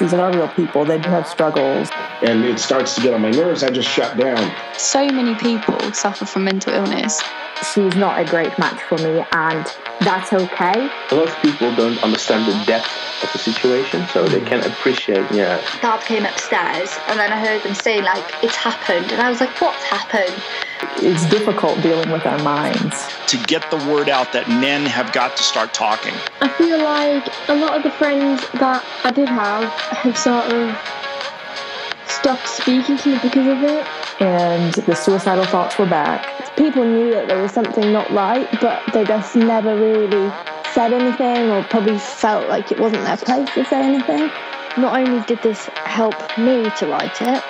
These are not real people. They do have struggles. And it starts to get on my nerves. I just shut down. So many people suffer from mental illness. She's not a great match for me, and that's okay. A lot of people don't understand the depth of the situation, so they can appreciate, yeah. Dad came upstairs, and then I heard them say, like, it's happened. And I was like, what's happened? It's difficult dealing with our minds. To get the word out that men have got to start talking. I feel like a lot of the friends that I did have sort of stopped speaking to me because of it. And the suicidal thoughts were back. People knew that there was something not right, but they just never really said anything, or probably felt like it wasn't their place to say anything. Not only did this help me to write it,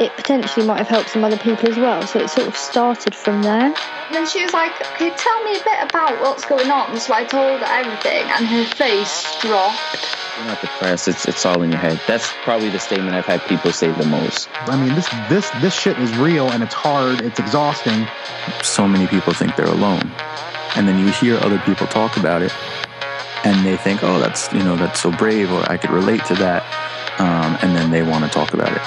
it potentially might have helped some other people as well, so it sort of started from there. And then she was like, okay, tell me a bit about what's going on. So I told her everything, and her face dropped. You're not depressed, it's all in your head. That's probably the statement I've had people say the most. I mean, this shit is real, and it's hard, it's exhausting. So many people think they're alone. And then you hear other people talk about it, and they think, oh, that's, you know, that's so brave, or I could relate to that. And then they want to talk about it.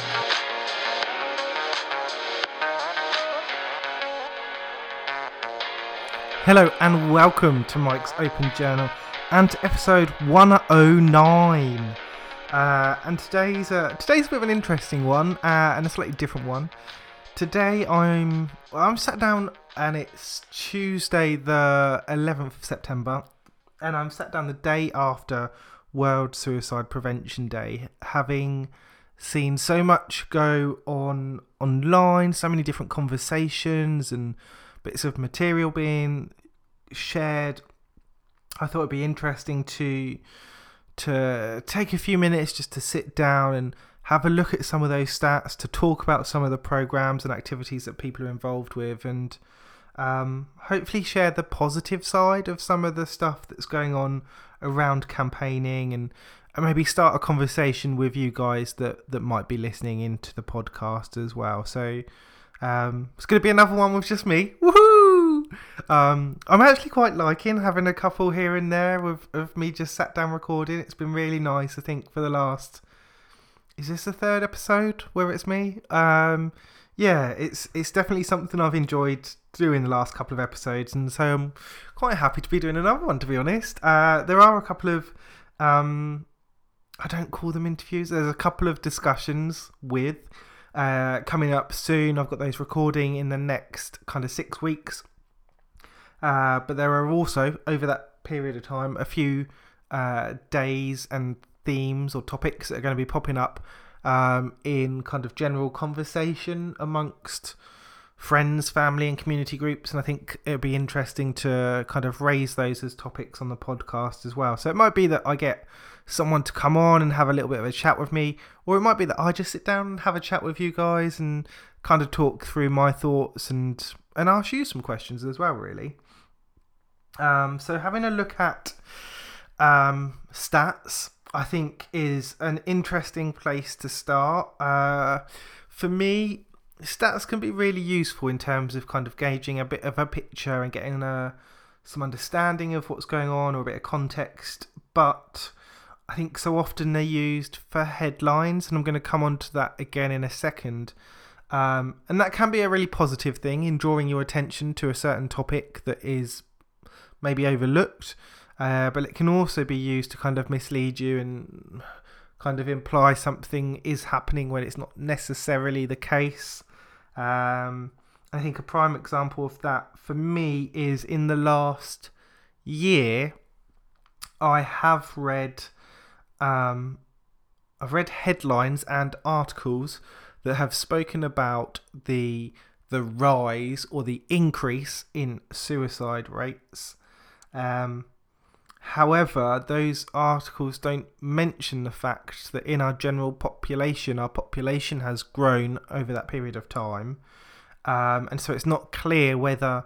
Hello and welcome to Mike's Open Journal. And to episode 109. And today's a bit of an interesting one, and a slightly different one. Today I'm sat down, and it's Tuesday the 11th of September, and I'm sat down the day after World Suicide Prevention Day, having seen so much go on online, so many different conversations and bits of material being shared. I thought it'd be interesting to take a few minutes just to sit down and have a look at some of those stats, to talk about some of the programs and activities that people are involved with, and hopefully share the positive side of some of the stuff that's going on around campaigning, and maybe start a conversation with you guys that might be listening into the podcast as well. So it's going to be another one with just me. Woohoo! I'm actually quite liking having a couple here and there of me just sat down recording. It's been really nice, I think, for the last... Is this the third episode where it's me? Yeah, it's definitely something I've enjoyed doing the last couple of episodes, and so I'm quite happy to be doing another one, to be honest. There are a couple of... I don't call them interviews. There's a couple of discussions with... coming up soon. I've got those recording in the next kind of 6 weeks, but there are also, over that period of time, a few days and themes or topics that are going to be popping up in kind of general conversation amongst friends, family and community groups, and I think it'd be interesting to kind of raise those as topics on the podcast as well. So it might be that I get someone to come on and have a little bit of a chat with me, or it might be that I just sit down and have a chat with you guys and kind of talk through my thoughts and ask you some questions as well, really. So having a look at stats, I think, is an interesting place to start. For me, stats can be really useful in terms of kind of gauging a bit of a picture and getting some understanding of what's going on, or a bit of context, but I think so often they're used for headlines, and I'm going to come on to that again in a second. And that can be a really positive thing, in drawing your attention to a certain topic that is maybe overlooked, but it can also be used to kind of mislead you and kind of imply something is happening when it's not necessarily the case. I think a prime example of that for me is, in the last year, I have read... I've read headlines and articles that have spoken about the rise or the increase in suicide rates. However, those articles don't mention the fact that in our general population, our population has grown over that period of time. And so it's not clear whether,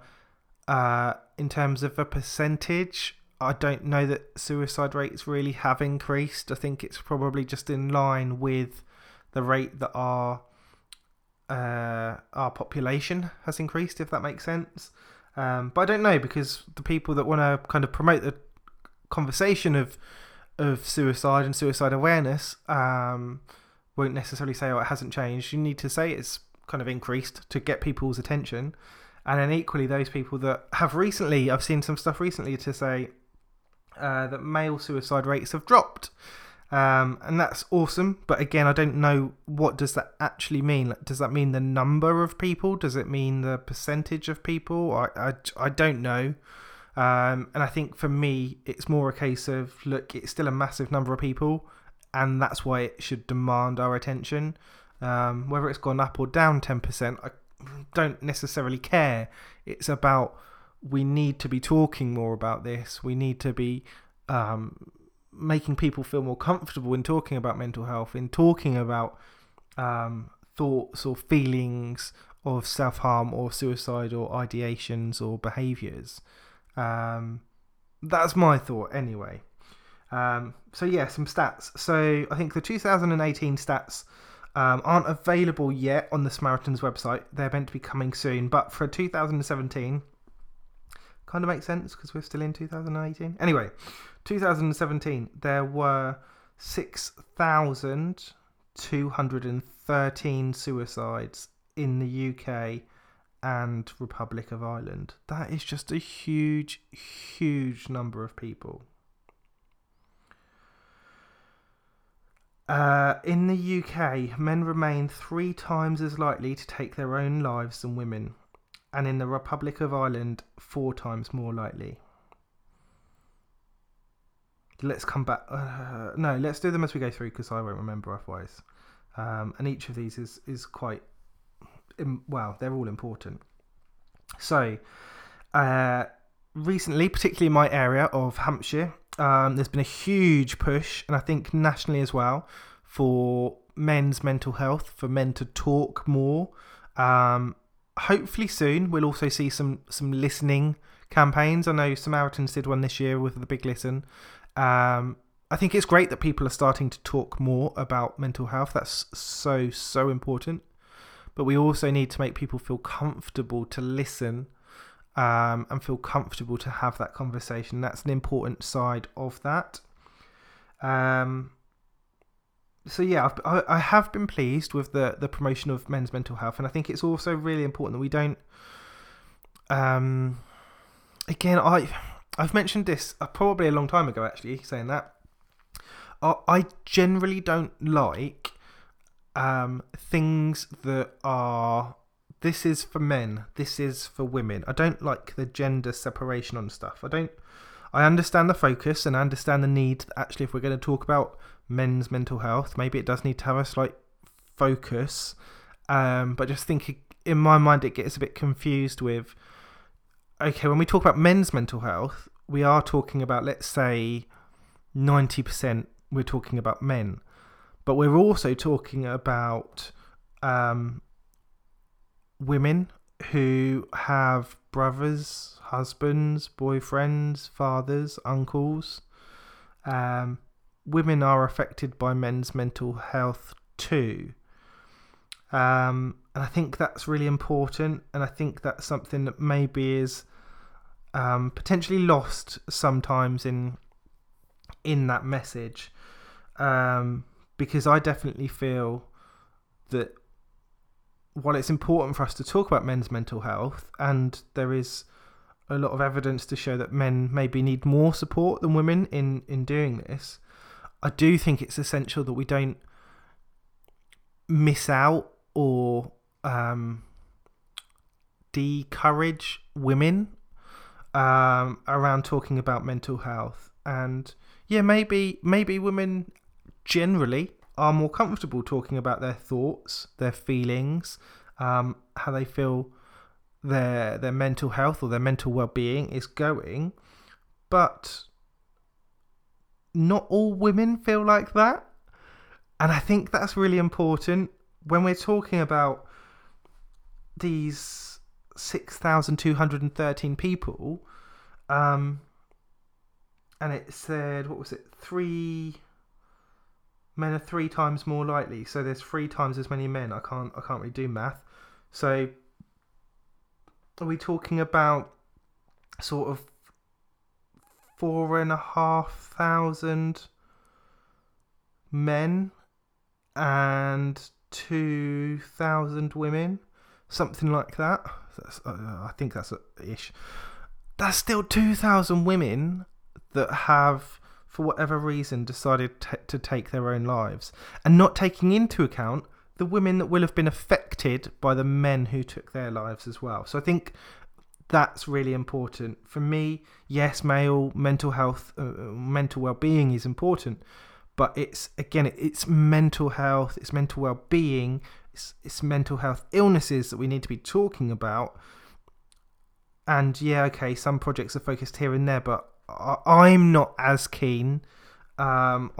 in terms of a percentage, I don't know that suicide rates really have increased. I think it's probably just in line with the rate that our population has increased, if that makes sense. But I don't know, because the people that want to kind of promote the conversation of of suicide and suicide awareness won't necessarily say, oh, it hasn't changed. You need to say it's kind of increased to get people's attention. And then equally, those people that have recently, I've seen some stuff recently to say that male suicide rates have dropped. And that's awesome. But again, I don't know, what does that actually mean? Like, does that mean the number of people? Does it mean the percentage of people? I don't know. And I think for me, it's more a case of, look, it's still a massive number of people, and that's why it should demand our attention. Whether it's gone up or down 10%, I don't necessarily care. It's about, we need to be talking more about this. We need to be making people feel more comfortable in talking about mental health, in talking about thoughts or feelings of self-harm or suicide or ideations or behaviours. That's my thought anyway. So yeah, some stats. So I think the 2018 stats aren't available yet on the Samaritans website. They're meant to be coming soon, but for 2017, kind of makes sense because we're still in 2018. Anyway, 2017, there were 6,213 suicides in the UK and Republic of Ireland. That is just a huge, huge number of people. In the UK, men remain 3 times as likely to take their own lives than women, and in the Republic of Ireland, 4 times more likely. Let's come back. No, let's do them as we go through, because I won't remember otherwise. And each of these is quite... Well, they're all important. So, recently, particularly in my area of Hampshire, there's been a huge push, and I think nationally as well, for men's mental health, for men to talk more. Hopefully soon, we'll also see some listening campaigns. I know Samaritans did one this year with the Big Listen. I think it's great that people are starting to talk more about mental health. That's so, so important. But we also need to make people feel comfortable to listen and feel comfortable to have that conversation. That's an important side of that. So yeah, I have been pleased with the promotion of men's mental health. And I think it's also really important that we don't... again, I've mentioned this probably a long time ago, actually, saying that. I generally don't like... things that are, this is for men, this is for women. I don't like the gender separation on stuff. I understand the focus, and I understand the need that actually, if we're going to talk about men's mental health, maybe it does need to have a slight focus. But just think, in my mind, it gets a bit confused with, okay, when we talk about men's mental health, we are talking about, let's say 90% we're talking about men. But we're also talking about women who have brothers, husbands, boyfriends, fathers, uncles. Women are affected by men's mental health too. And I think that's really important. And I think that's something that maybe is potentially lost sometimes in that message. Because I definitely feel that while it's important for us to talk about men's mental health, and there is a lot of evidence to show that men maybe need more support than women in doing this, I do think it's essential that we don't miss out or discourage women around talking about mental health. And yeah, maybe women... generally are more comfortable talking about their thoughts, their feelings, how they feel their mental health or their mental well-being is going. But not all women feel like that. And I think that's really important. When we're talking about these 6,213 people, and it said, what was it, men are 3 times more likely, so there's 3 times as many men. I can't really do math. So are we talking about sort of 4,500 men and 2,000 women, something like that. I think that's ish. That's still 2,000 women that have, for whatever reason, decided to take their own lives, and not taking into account the women that will have been affected by the men who took their lives as well. So I think that's really important. For me, yes, male mental health, mental well-being is important, but it's, again, it's mental health, it's mental well-being, it's mental health illnesses that we need to be talking about. And yeah, okay, some projects are focused here and there, but I'm not as keen on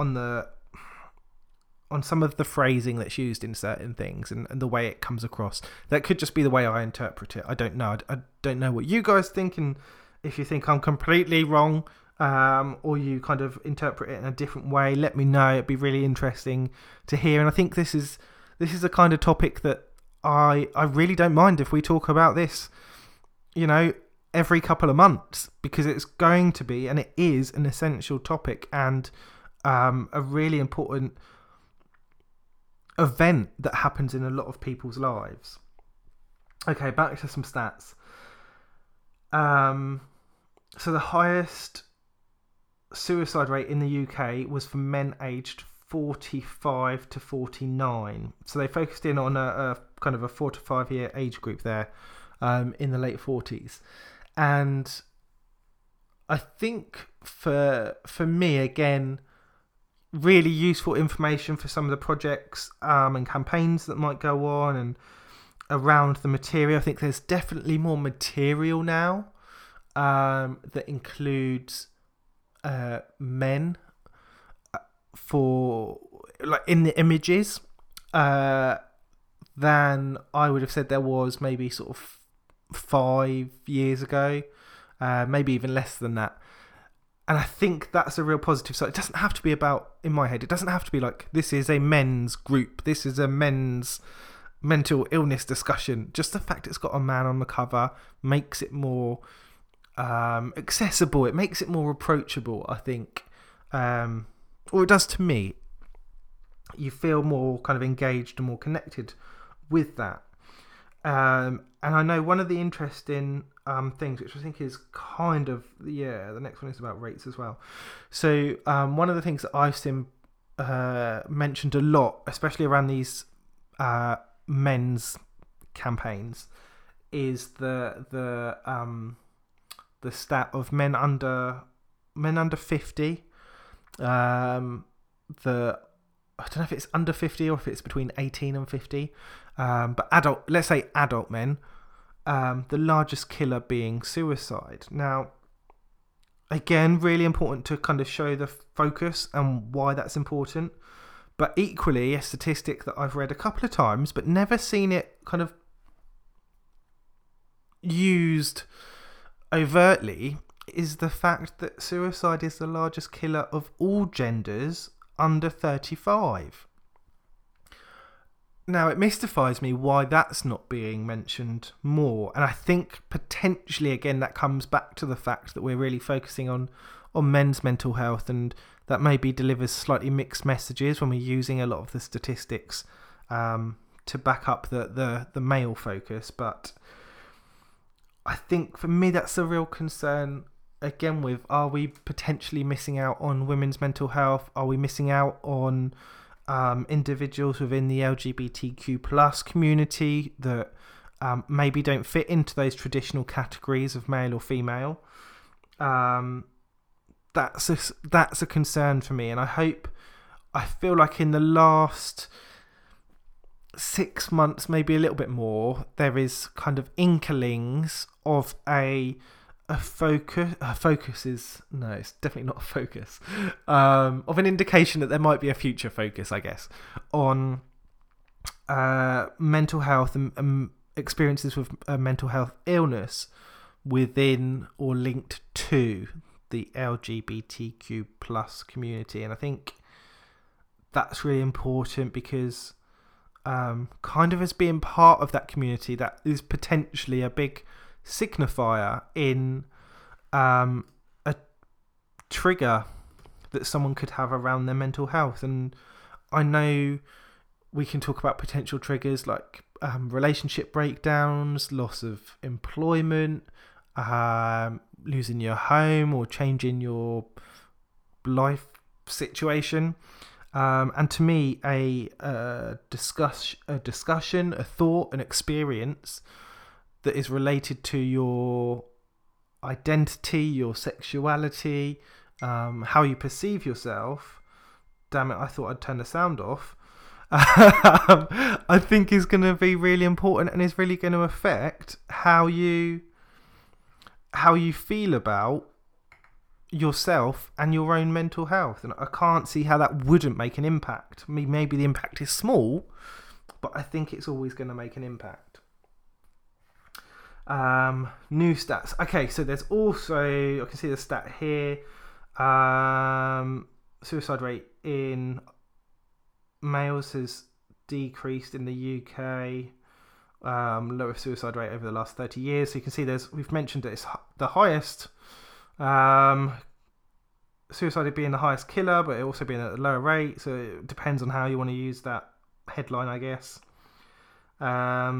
some of the phrasing that's used in certain things and the way it comes across. That could just be the way I interpret it. I don't know. I don't know what you guys think, and if you think I'm completely wrong, or you kind of interpret it in a different way, let me know. It'd be really interesting to hear. And I think this is a kind of topic that I really don't mind if we talk about this, you know, every couple of months, because it's going to be, and it is, an essential topic and a really important event that happens in a lot of people's lives. Okay, back to some stats. So the highest suicide rate in the UK was for men aged 45 to 49. So they focused in on a kind of a 4 to 5 year age group there, in the late 40s. And I think for me, again, really useful information for some of the projects and campaigns that might go on and around the material. I think there's definitely more material now that includes men for, like, in the images than I would have said there was maybe sort of 5 years ago, maybe even less than that. And I think that's a real positive side. It doesn't have to be about, in my head, it doesn't have to be like, this is a men's group, this is a men's mental illness discussion. Just the fact it's got a man on the cover makes it more accessible. It makes it more approachable, I think. Or it does to me. You feel more kind of engaged and more connected with that. And I know one of the interesting things, which I think is kind of, the next one is about rates as well. So one of the things that I've seen mentioned a lot, especially around these men's campaigns, is the stat of men under 50. I don't know if it's under 50 or if it's between 18 and 50. But let's say adult men, the largest killer being suicide. Now, again, really important to kind of show the focus and why that's important. But equally, a statistic that I've read a couple of times, but never seen it kind of used overtly, is the fact that suicide is the largest killer of all genders under 35. Now, it mystifies me why that's not being mentioned more. And I think potentially, again, that comes back to the fact that we're really focusing on men's mental health, and that maybe delivers slightly mixed messages when we're using a lot of the statistics to back up the male focus. But I think for me, that's a real concern, again, with, are we potentially missing out on women's mental health? Are we missing out on individuals within the LGBTQ plus community that maybe don't fit into those traditional categories of male or female? That's a concern for me, and I feel like in the last 6 months, maybe a little bit more, there is kind of inklings of a focus. It's definitely not a focus. Of an indication that there might be a future focus, I guess, on mental health and experiences with mental health illness within or linked to the LGBTQ plus community. And I think that's really important, because kind of as being part of that community, that is potentially a big signifier in a trigger that someone could have around their mental health. And I know we can talk about potential triggers like relationship breakdowns, loss of employment, losing your home or changing your life situation. And to me, a discussion, a thought, an experience that is related to your identity, your sexuality, how you perceive yourself. Damn it, I thought I'd turn the sound off. I think is going to be really important and is really going to affect how you feel about yourself and your own mental health. And I can't see how that wouldn't make an impact. Maybe the impact is small, but I think it's always going to make an impact. New stats. Okay, so there's also, I can see the stat here, suicide rate in males has decreased in the UK, lowest suicide rate over the last 30 years. So you can see we've mentioned that it's the highest, suicide being the highest killer, but it also being at a lower rate. So it depends on how you want to use that headline, I guess. Yeah,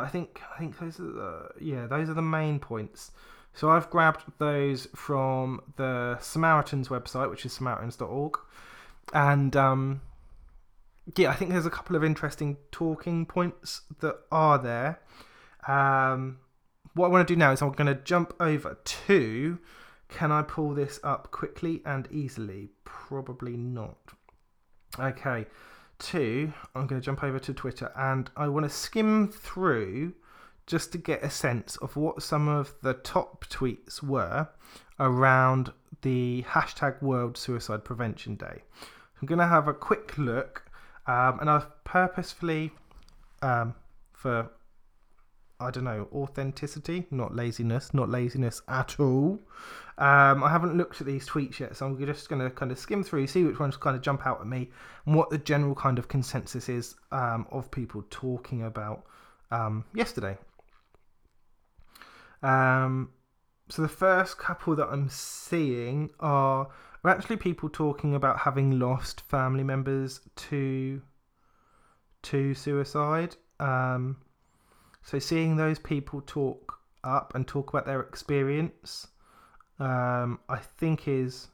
I think those are the main points. So I've grabbed those from the Samaritans website, which is samaritans.org. And I think there's a couple of interesting talking points that are there. What I want to do now is I'm going to jump over to, can I pull this up quickly and easily? Probably not. Okay. I'm going to jump over to Twitter, and I want to skim through just to get a sense of what some of the top tweets were around the hashtag World Suicide Prevention Day. I'm going to have a quick look, and I've purposefully, for, I don't know, authenticity, not laziness at all. I haven't looked at these tweets yet, so I'm just going to kind of skim through, see which ones kind of jump out at me, and what the general kind of consensus is of people talking about yesterday. So the first couple that I'm seeing are actually people talking about having lost family members to suicide. So seeing those people talk up and talk about their experience, I think is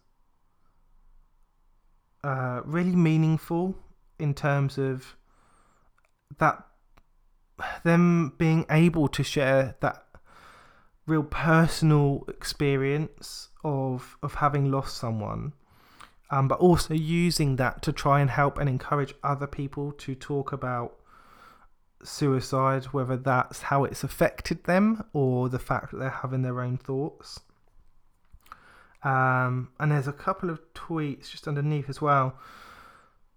really meaningful in terms of that them being able to share that real personal experience of having lost someone, but also using that to try and help and encourage other people to talk about suicide, whether that's how it's affected them or the fact that they're having their own thoughts. And there's a couple of tweets just underneath as well.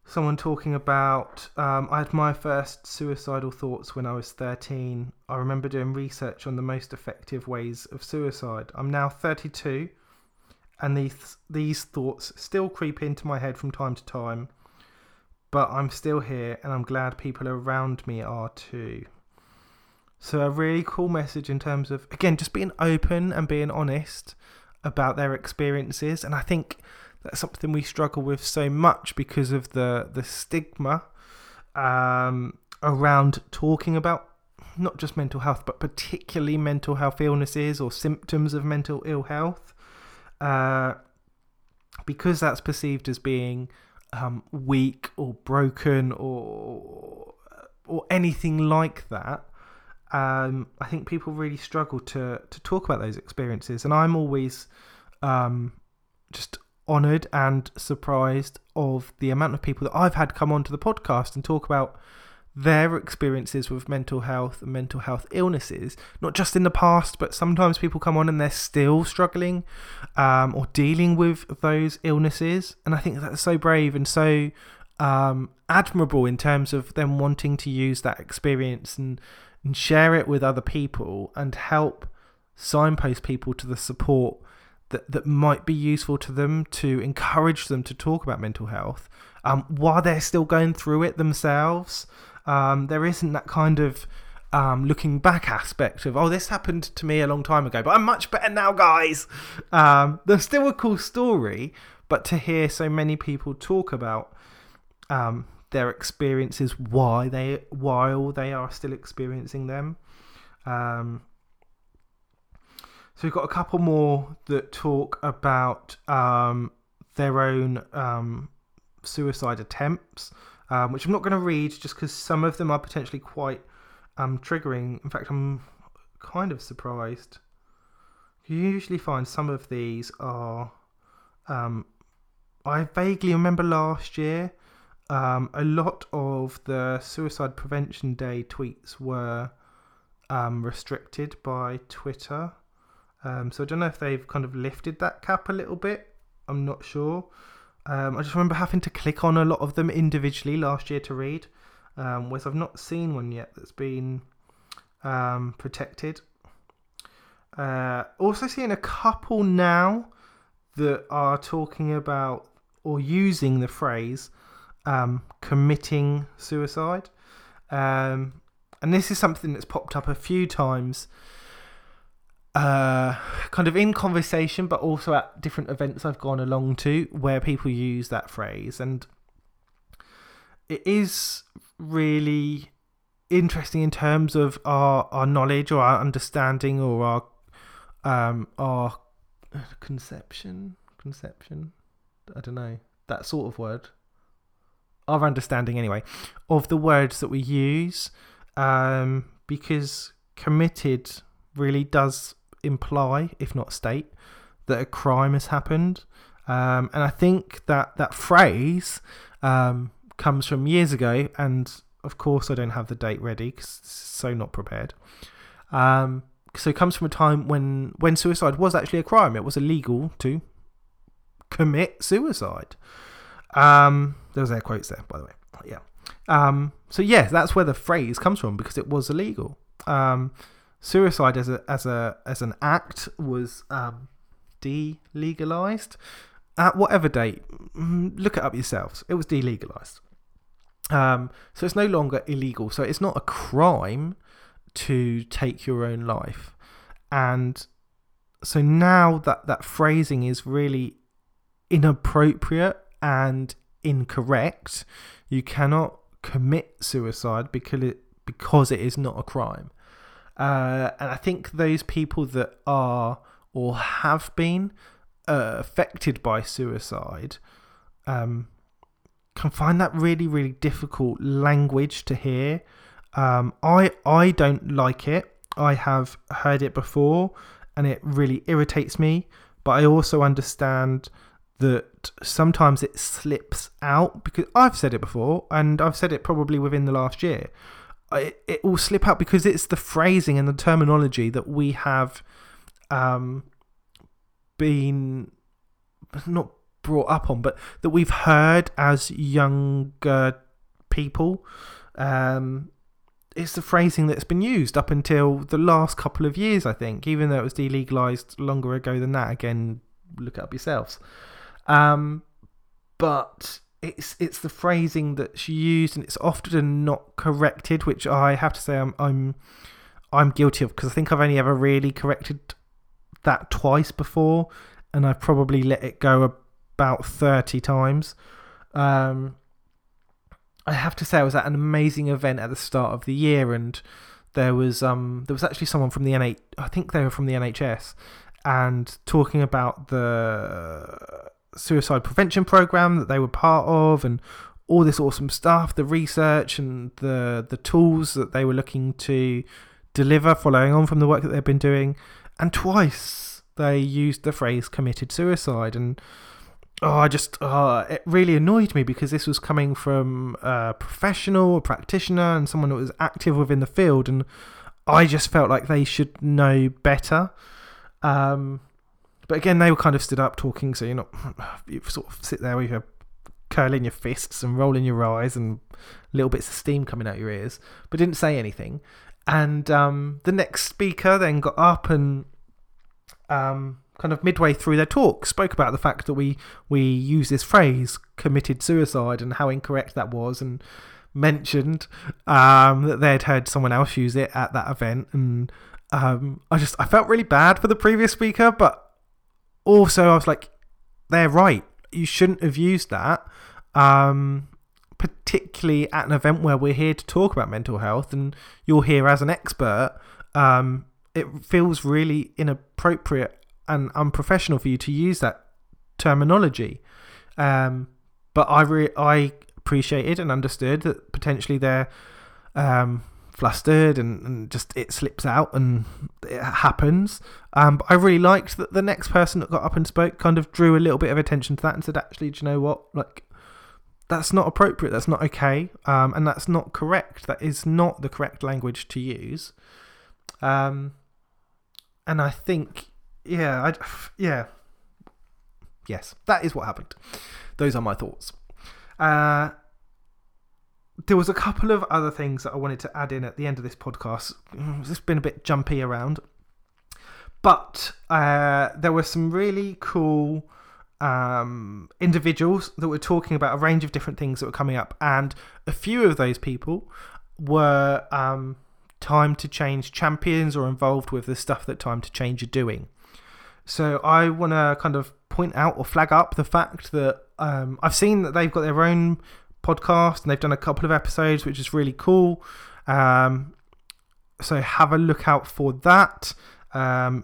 Someone talking about, I had my first suicidal thoughts when I was 13. I remember doing research on the most effective ways of suicide. I'm now 32, and these thoughts still creep into my head from time to time. But I'm still here, and I'm glad people around me are too. So a really cool message in terms of, again, just being open and being honest about their experiences. And I think that's something we struggle with so much because of the stigma around talking about not just mental health, but particularly mental health illnesses or symptoms of mental ill health, because that's perceived as being weak or broken or anything like that. I think people really struggle to talk about those experiences, and I'm always just honoured and surprised of the amount of people that I've had come onto the podcast and talk about their experiences with mental health and mental health illnesses, not just in the past, but sometimes people come on and they're still struggling or dealing with those illnesses. And I think that's so brave and so admirable in terms of them wanting to use that experience and share it with other people and help signpost people to the support that might be useful to them, to encourage them to talk about mental health while they're still going through it themselves. There isn't that kind of looking back aspect of, oh, this happened to me a long time ago, but I'm much better now, guys. There's still a cool story, but to hear so many people talk about their experiences, while they are still experiencing them. So we've got a couple more that talk about their own suicide attempts, which I'm not going to read just because some of them are potentially quite triggering. In fact, I'm kind of surprised. You usually find some of these are... I vaguely remember last year, a lot of the Suicide Prevention Day tweets were restricted by Twitter. So I don't know if they've kind of lifted that cap a little bit. I'm not sure. I just remember having to click on a lot of them individually last year to read, whereas I've not seen one yet that's been protected. Also seeing a couple now that are talking about or using the phrase committing suicide. And this is something that's popped up a few times, kind of in conversation, but also at different events I've gone along to where people use that phrase. And it is really interesting in terms of our knowledge or our understanding or our conception, I don't know, that sort of word, our understanding anyway of the words that we use, because committed really does imply, if not state, that a crime has happened, and I think that phrase comes from years ago, and of course I don't have the date ready because so not prepared. So it comes from a time when suicide was actually a crime. It was illegal to commit suicide. Those air quotes there, by the way. Yeah. So yeah, that's where the phrase comes from, because it was illegal. Suicide as an act was delegalized at whatever date. Look it up yourselves. It was delegalized. So it's no longer illegal. So it's not a crime to take your own life. And so now that phrasing is really inappropriate and incorrect. You cannot commit suicide because it is not a crime. And I think those people that are or have been affected by suicide can find that really, really difficult language to hear. I don't like it. I have heard it before and it really irritates me, but I also understand that sometimes it slips out, because I've said it before, and I've said it probably within the last year. It will slip out because it's the phrasing and the terminology that we have been not brought up on, but that we've heard as younger people. It's the phrasing that's been used up until the last couple of years, I think, even though it was delegalized longer ago than that. Again, look it up yourselves. But it's the phrasing that's used, and it's often not corrected, which I have to say I'm guilty of, because I think I've only ever really corrected that twice before, and I've probably let it go about 30 times. I have to say I was at an amazing event at the start of the year, and there was actually someone from the NHS, I think they were from the NHS, and talking about the suicide prevention program that they were part of and all this awesome stuff, the research and the tools that they were looking to deliver following on from the work that they've been doing. And twice they used the phrase committed suicide, and it really annoyed me, because this was coming from a professional, a practitioner, and someone that was active within the field, and I just felt like they should know better. But again, they were kind of stood up talking, so you sort of sit there with your curling your fists and rolling your eyes and little bits of steam coming out your ears, but didn't say anything. And the next speaker then got up and kind of midway through their talk spoke about the fact that we use this phrase committed suicide and how incorrect that was, and mentioned that they'd heard someone else use it at that event, and I felt really bad for the previous speaker, but also I was like, they're right, you shouldn't have used that, particularly at an event where we're here to talk about mental health and you're here as an expert. It feels really inappropriate and unprofessional for you to use that terminology. But I appreciated and understood that potentially they're flustered and just it slips out and it happens. But I really liked that the next person that got up and spoke kind of drew a little bit of attention to that and said, actually, do you know what? Like, that's not appropriate. That's not okay. And that's not correct. That is not the correct language to use. And I think, yes, that is what happened. Those are my thoughts. There was a couple of other things that I wanted to add in at the end of this podcast. It's been a bit jumpy around, but there were some really cool individuals that were talking about a range of different things that were coming up, and a few of those people were Time to Change champions or involved with the stuff that Time to Change are doing. So I want to kind of point out or flag up the fact that I've seen that they've got their own podcast and they've done a couple of episodes, which is really cool. So have a look out for that. What I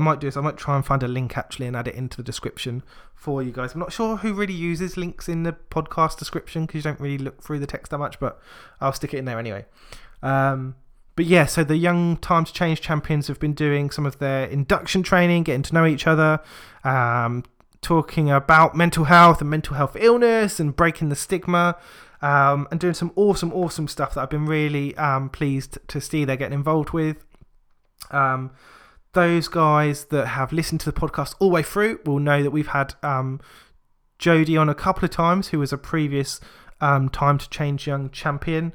might do is I might try and find a link actually and add it into the description for you guys. I'm not sure who really uses links in the podcast description because you don't really look through the text that much, but I'll stick it in there anyway. But yeah, so the young Time to Change champions have been doing some of their induction training, getting to know each other, talking about mental health and mental health illness and breaking the stigma, and doing some awesome stuff that I've been really pleased to see they're getting involved with. Those guys that have listened to the podcast all the way through will know that we've had Jodie on a couple of times, who was a previous Time to Change young champion.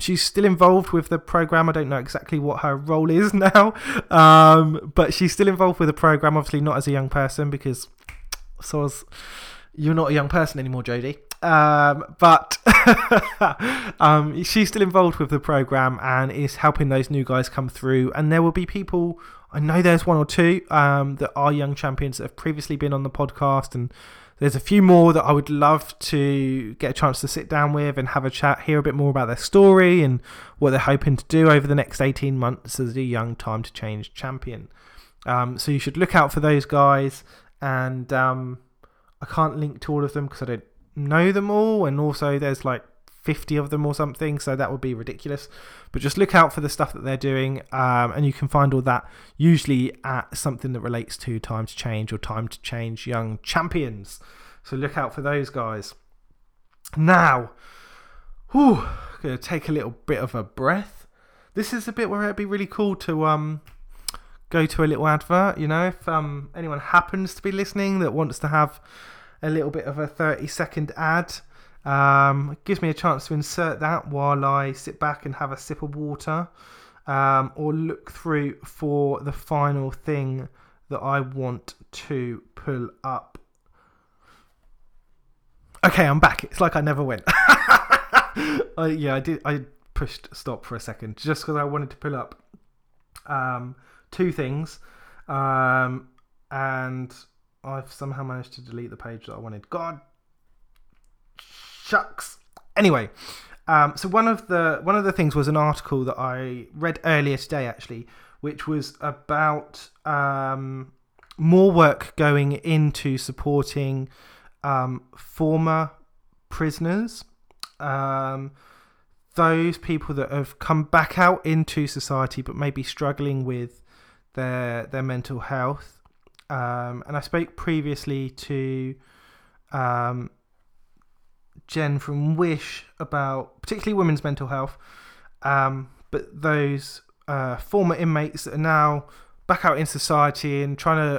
She's still involved with the program. I don't know exactly what her role is now, but she's still involved with the program, obviously not as a young person, because you're not a young person anymore, Jodie. But she's still involved with the program and is helping those new guys come through. And there will be people, I know there's one or two that are young champions that have previously been on the podcast, and there's a few more that I would love to get a chance to sit down with and have a chat, hear a bit more about their story and what they're hoping to do over the next 18 months as a young Time to Change champion. So you should look out for those guys. And I can't link to all of them because I don't know them all. And also there's like 50 of them or something, so that would be ridiculous. But just look out for the stuff that they're doing. And you can find all that usually at something that relates to Time to Change or Time to Change young champions. So look out for those guys. Now, going to take a little bit of a breath. This is a bit where it'd be really cool to go to a little advert. If anyone happens to be listening that wants to have a little bit of a 30-second ad, it gives me a chance to insert that while I sit back and have a sip of water, or look through for the final thing that I want to pull up. Okay, I'm back. It's like I never went. I pushed stop for a second just because I wanted to pull up two things, and I've somehow managed to delete the page that I wanted. God shucks. Anyway, so one of the things was an article that I read earlier today actually, which was about more work going into supporting former prisoners, those people that have come back out into society but maybe struggling with their mental health. And I spoke previously to Jen from Wish about particularly women's mental health, but those former inmates that are now back out in society and trying to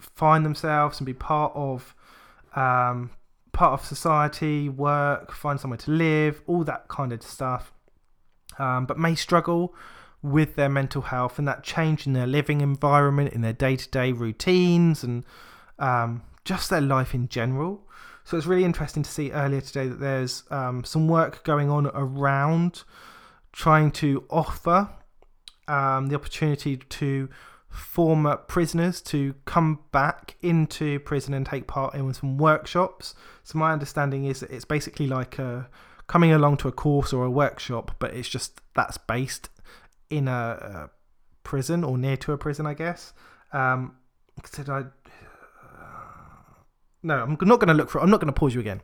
find themselves and be part of society, work, find somewhere to live, all that kind of stuff, but may struggle with their mental health and that change in their living environment, in their day-to-day routines, and just their life in general. So it's really interesting to see earlier today that there's some work going on around trying to offer the opportunity to former prisoners to come back into prison and take part in some workshops. So my understanding is that it's basically like coming along to a course or a workshop, but it's just that's based in a prison or near to a prison, I guess. No, I'm not going to look for it. I'm not going to pause you again.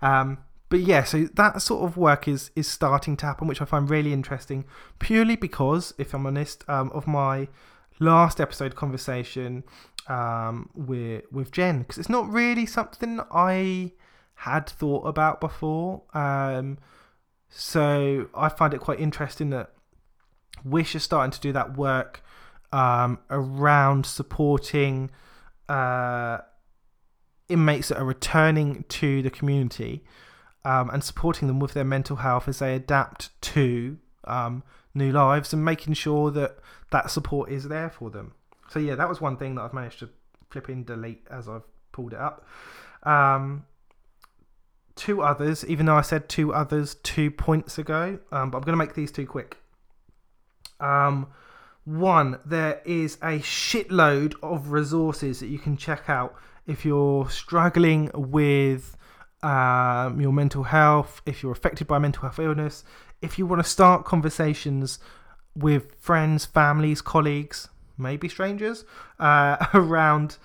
But yeah, so that sort of work is starting to happen, which I find really interesting, purely because, if I'm honest, of my last episode conversation with Jen, because it's not really something I had thought about before. So I find it quite interesting that Wish is starting to do that work around supporting inmates that are returning to the community and supporting them with their mental health as they adapt to new lives and making sure that that support is there for them. So yeah, that was one thing that I've managed to flip in delete as I've pulled it up. Two others, even though I said two others 2 points ago, but I'm going to make these two quick. One, there is a shitload of resources that you can check out if you're struggling with your mental health, if you're affected by mental health illness, if you want to start conversations with friends, families, colleagues, maybe strangers, around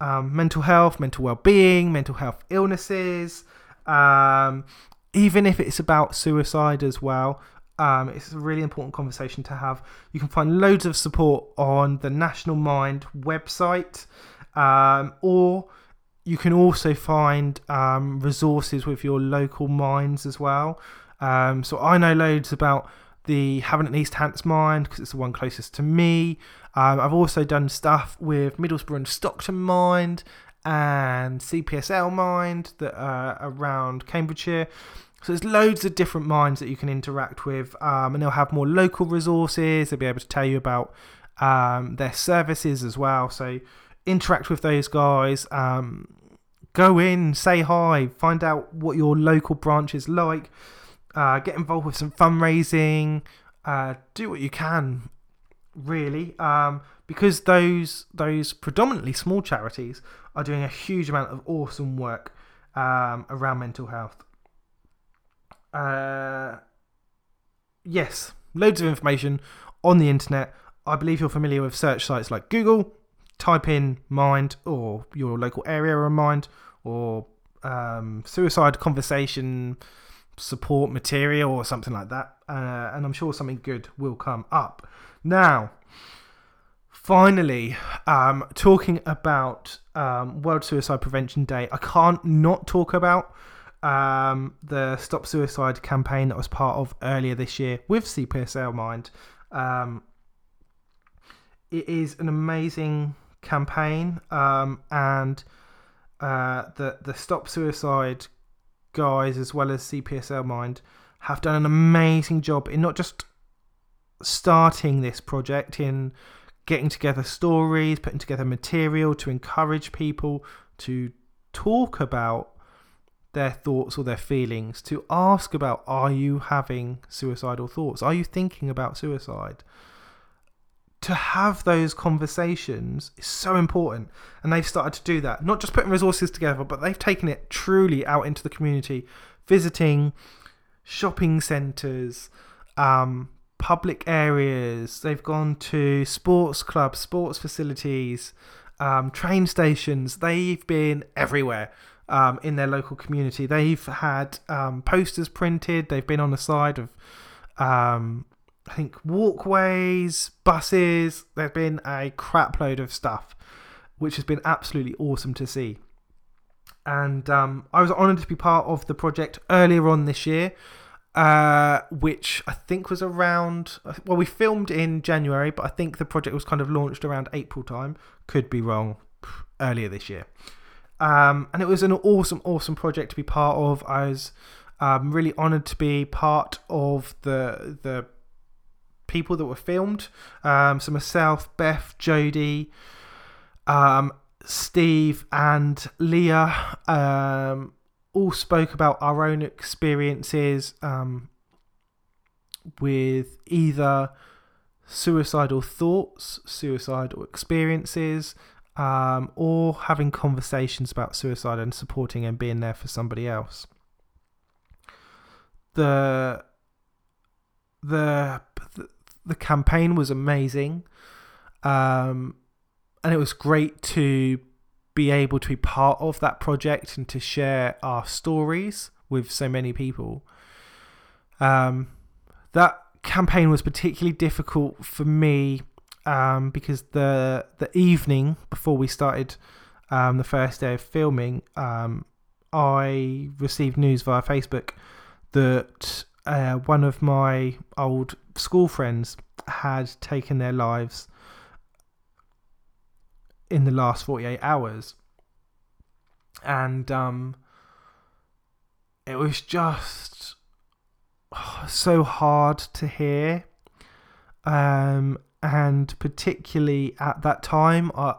mental health, mental well-being, mental health illnesses, even if it's about suicide as well. It's a really important conversation to have. You can find loads of support on the National Mind website, or you can also find resources with your local minds as well. So I know loads about the Havant and East Hants Mind because it's the one closest to me. I've also done stuff with Middlesbrough and Stockton Mind and CPSL Mind that are around Cambridgeshire. So there's loads of different minds that you can interact with, and they'll have more local resources. They'll be able to tell you about their services as well. So interact with those guys. Go in, say hi, find out what your local branch is like. Get involved with some fundraising. Do what you can, really, because those predominantly small charities are doing a huge amount of awesome work around mental health. Yes, loads of information on the internet. I believe you're familiar with search sites like Google. Type in mind or your local area or mind or suicide conversation support material or something like that, and I'm sure something good will come up. Now, finally, talking about World Suicide Prevention Day, I can't not talk about the Stop Suicide campaign that I was part of earlier this year with CPSL Mind. It is an amazing campaign, and the Stop Suicide guys as well as CPSL Mind have done an amazing job in not just starting this project, in getting together stories, putting together material to encourage people to talk about their thoughts or their feelings, to ask about, are you having suicidal thoughts? Are you thinking about suicide? To have those conversations is so important. And they've started to do that. Not just putting resources together, but they've taken it truly out into the community, visiting shopping centres, public areas. They've gone to sports clubs, sports facilities, train stations. They've been everywhere. In their local community. They've had posters printed. They've been on the side of, I think, walkways, buses. There's been a crap load of stuff, which has been absolutely awesome to see. And I was honoured to be part of the project earlier on this year, which I think was around, well, we filmed in January, but I think the project was kind of launched around April time. Could be wrong, earlier this year. And it was an awesome project to be part of. I was really honoured to be part of the people that were filmed. So myself, Beth, Jodie, Steve and Leah all spoke about our own experiences with either suicidal thoughts, suicidal experiences, or having conversations about suicide and supporting and being there for somebody else. The campaign was amazing, and it was great to be able to be part of that project and to share our stories with so many people. That campaign was particularly difficult for me because the evening before we started the first day of filming, I received news via Facebook that one of my old school friends had taken their lives in the last 48 hours. And it was just so hard to hear. And particularly at that time, I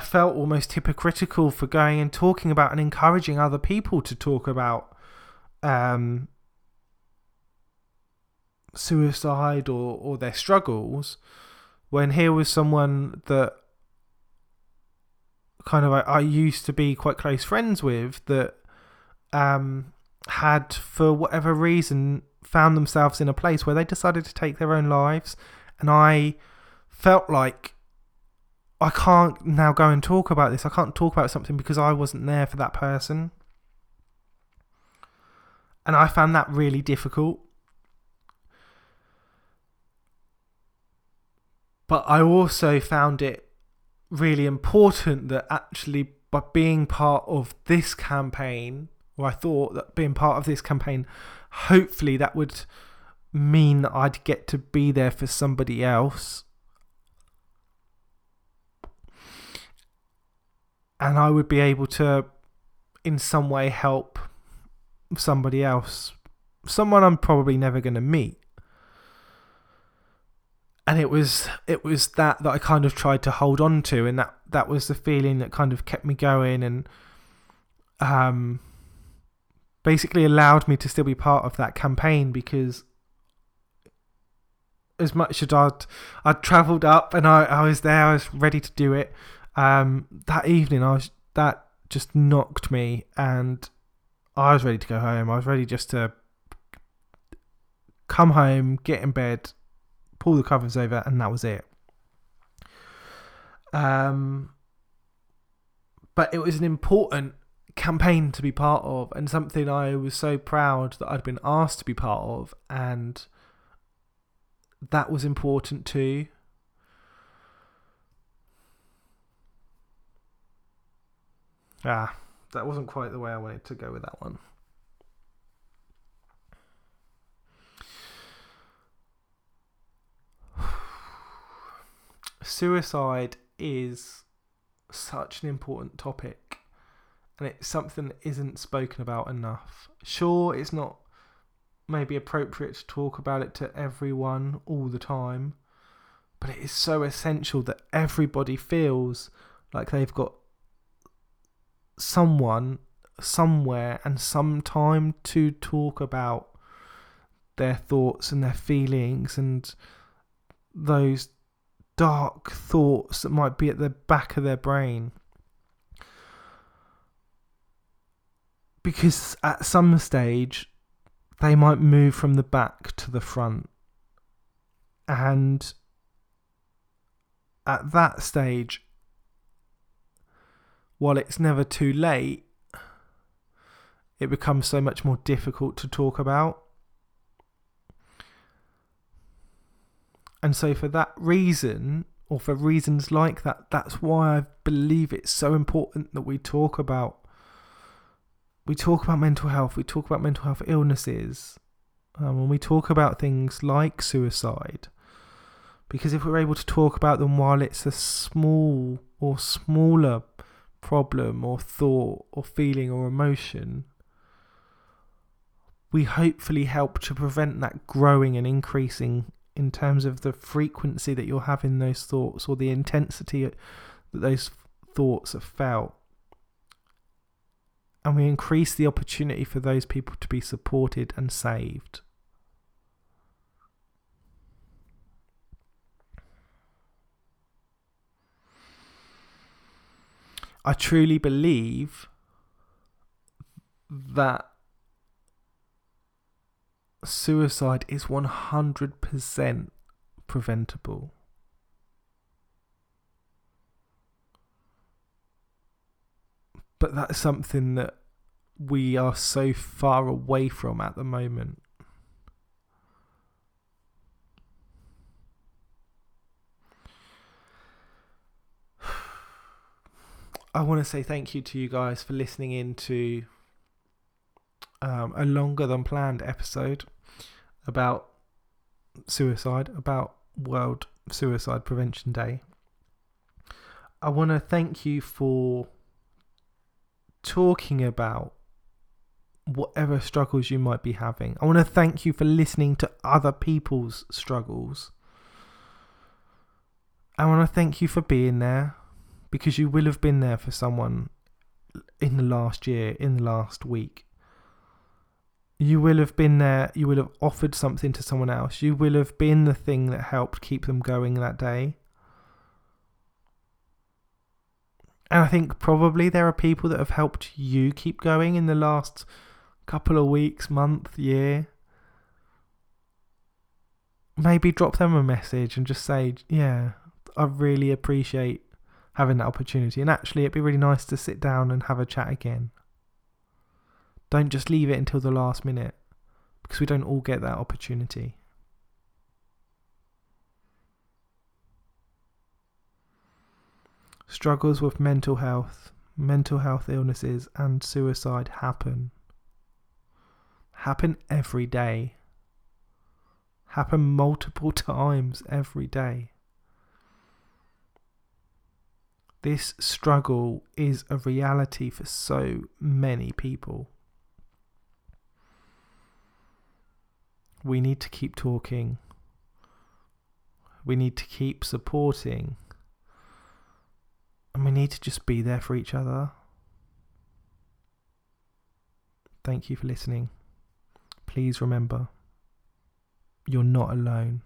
felt almost hypocritical for going and talking about and encouraging other people to talk about suicide or their struggles, when here was someone that kind of I used to be quite close friends with, that had, for whatever reason, found themselves in a place where they decided to take their own lives. And I felt like, I can't now go and talk about this. I can't talk about something because I wasn't there for that person. And I found that really difficult. But I also found it really important that actually by being part of this campaign, or I thought that being part of this campaign, hopefully that would mean that I'd get to be there for somebody else. And I would be able to, in some way, help somebody else. Someone I'm probably never going to meet. And it was that I kind of tried to hold on to. And that was the feeling that kind of kept me going and basically allowed me to still be part of that campaign. Because as much as I'd travelled up and I was there, I was ready to do it. That evening that just knocked me, and I was ready to go home. I was ready just to come home, get in bed, pull the covers over, and that was it. But it was an important campaign to be part of, and something I was so proud that I'd been asked to be part of, and that was important too. Ah, that wasn't quite the way I wanted to go with that one. Suicide is such an important topic, and it's something that isn't spoken about enough. Sure, it's not maybe appropriate to talk about it to everyone all the time, but it is so essential that everybody feels like they've got someone, somewhere, and some time to talk about their thoughts and their feelings and those dark thoughts that might be at the back of their brain. Because at some stage, they might move from the back to the front. And at that stage, while it's never too late, it becomes so much more difficult to talk about. And so for that reason, or for reasons like that, that's why I believe it's so important that we talk about mental health, we talk about mental health illnesses, and we talk about things like suicide. Because if we're able to talk about them while it's a small or smaller problem or thought or feeling or emotion, we hopefully help to prevent that growing and increasing in terms of the frequency that you're having those thoughts or the intensity that those thoughts are felt. and we increase the opportunity for those people to be supported and saved. I truly believe that suicide is 100% preventable. But that's something that we are so far away from at the moment. I want to say thank you to you guys for listening in to a longer than planned episode about suicide, about World Suicide Prevention Day. I want to thank you for talking about whatever struggles you might be having. I want to thank you for listening to other people's struggles. I want to thank you for being there, because you will have been there for someone in the last year, in the last week. You will have been there, you will have offered something to someone else. You will have been the thing that helped keep them going that day. And I think probably there are people that have helped you keep going in the last couple of weeks, month, year. Maybe drop them a message and just say, yeah, I really appreciate having that opportunity, and actually it'd be really nice to sit down and have a chat again. Don't just leave it until the last minute, because we don't all get that opportunity. Struggles with mental health illnesses and suicide happen every day, happen multiple times every day. This struggle is a reality for so many people. We need to keep talking. We need to keep supporting. And we need to just be there for each other. Thank you for listening. Please remember, you're not alone.